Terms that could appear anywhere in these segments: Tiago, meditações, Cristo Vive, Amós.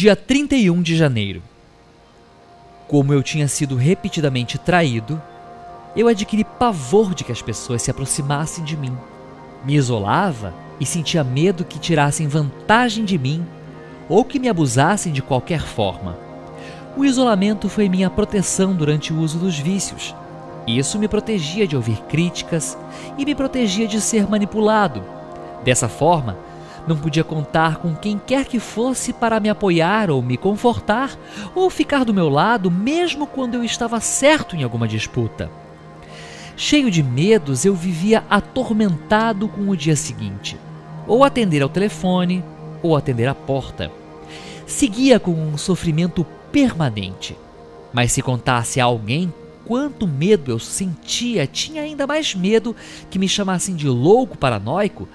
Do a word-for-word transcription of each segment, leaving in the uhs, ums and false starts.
dia trinta e um de janeiro. Como eu tinha sido repetidamente traído, eu adquiri pavor de que as pessoas se aproximassem de mim. Me isolava e sentia medo que tirassem vantagem de mim ou que me abusassem de qualquer forma. O isolamento foi minha proteção durante o uso dos vícios. Isso me protegia de ouvir críticas e me protegia de ser manipulado. Dessa forma, não podia contar com quem quer que fosse para me apoiar ou me confortar ou ficar do meu lado mesmo quando eu estava certo em alguma disputa. Cheio de medos, eu vivia atormentado com o dia seguinte. Ou atender ao telefone, ou atender à porta. Seguia com um sofrimento permanente. Mas se contasse a alguém quanto medo eu sentia, tinha ainda mais medo que me chamassem de louco paranoico,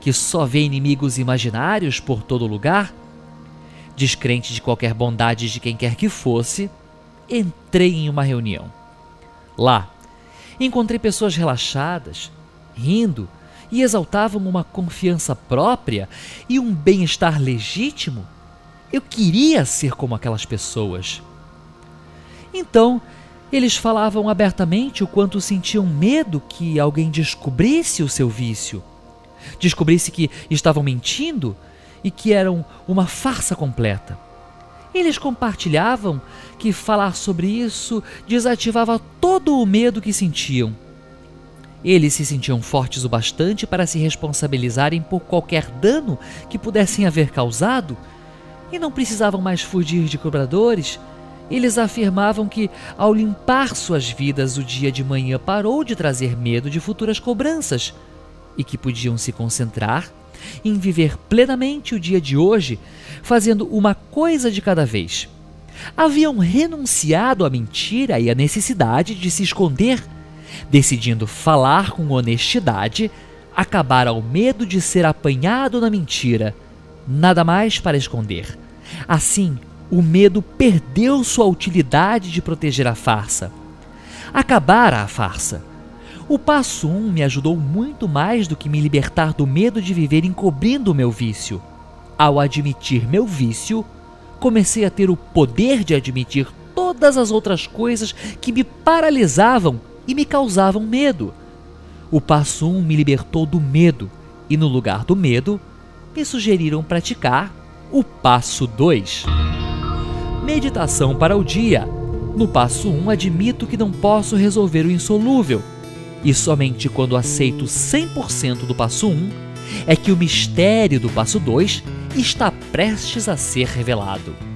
que só vê inimigos imaginários por todo lugar. Descrente de qualquer bondade de quem quer que fosse, entrei em uma reunião. Lá, encontrei pessoas relaxadas, rindo, e exaltavam uma confiança própria e um bem-estar legítimo. Eu queria ser como aquelas pessoas. Então, eles falavam abertamente o quanto sentiam medo que alguém descobrisse o seu vício. Descobrisse que estavam mentindo e que eram uma farsa completa. Eles compartilhavam que falar sobre isso desativava todo o medo que sentiam. Eles se sentiam fortes o bastante para se responsabilizarem por qualquer dano que pudessem haver causado e não precisavam mais fugir de cobradores. Eles afirmavam que, ao limpar suas vidas, o dia de manhã parou de trazer medo de futuras cobranças e que podiam se concentrar em viver plenamente o dia de hoje, fazendo uma coisa de cada vez. Haviam renunciado à mentira e à necessidade de se esconder, decidindo falar com honestidade, acabar ao medo de ser apanhado na mentira. Nada mais para esconder. Assim, o medo perdeu sua utilidade de proteger a farsa. Acabar a farsa. O passo um me ajudou muito mais do que me libertar do medo de viver encobrindo o meu vício. Ao admitir meu vício, comecei a ter o poder de admitir todas as outras coisas que me paralisavam e me causavam medo. O passo um me libertou do medo e, no lugar do medo, me sugeriram praticar o passo dois. Meditação para o dia. No passo um, admito que não posso resolver o insolúvel. E somente quando aceito cem por cento do passo um, é que o mistério do passo dois está prestes a ser revelado.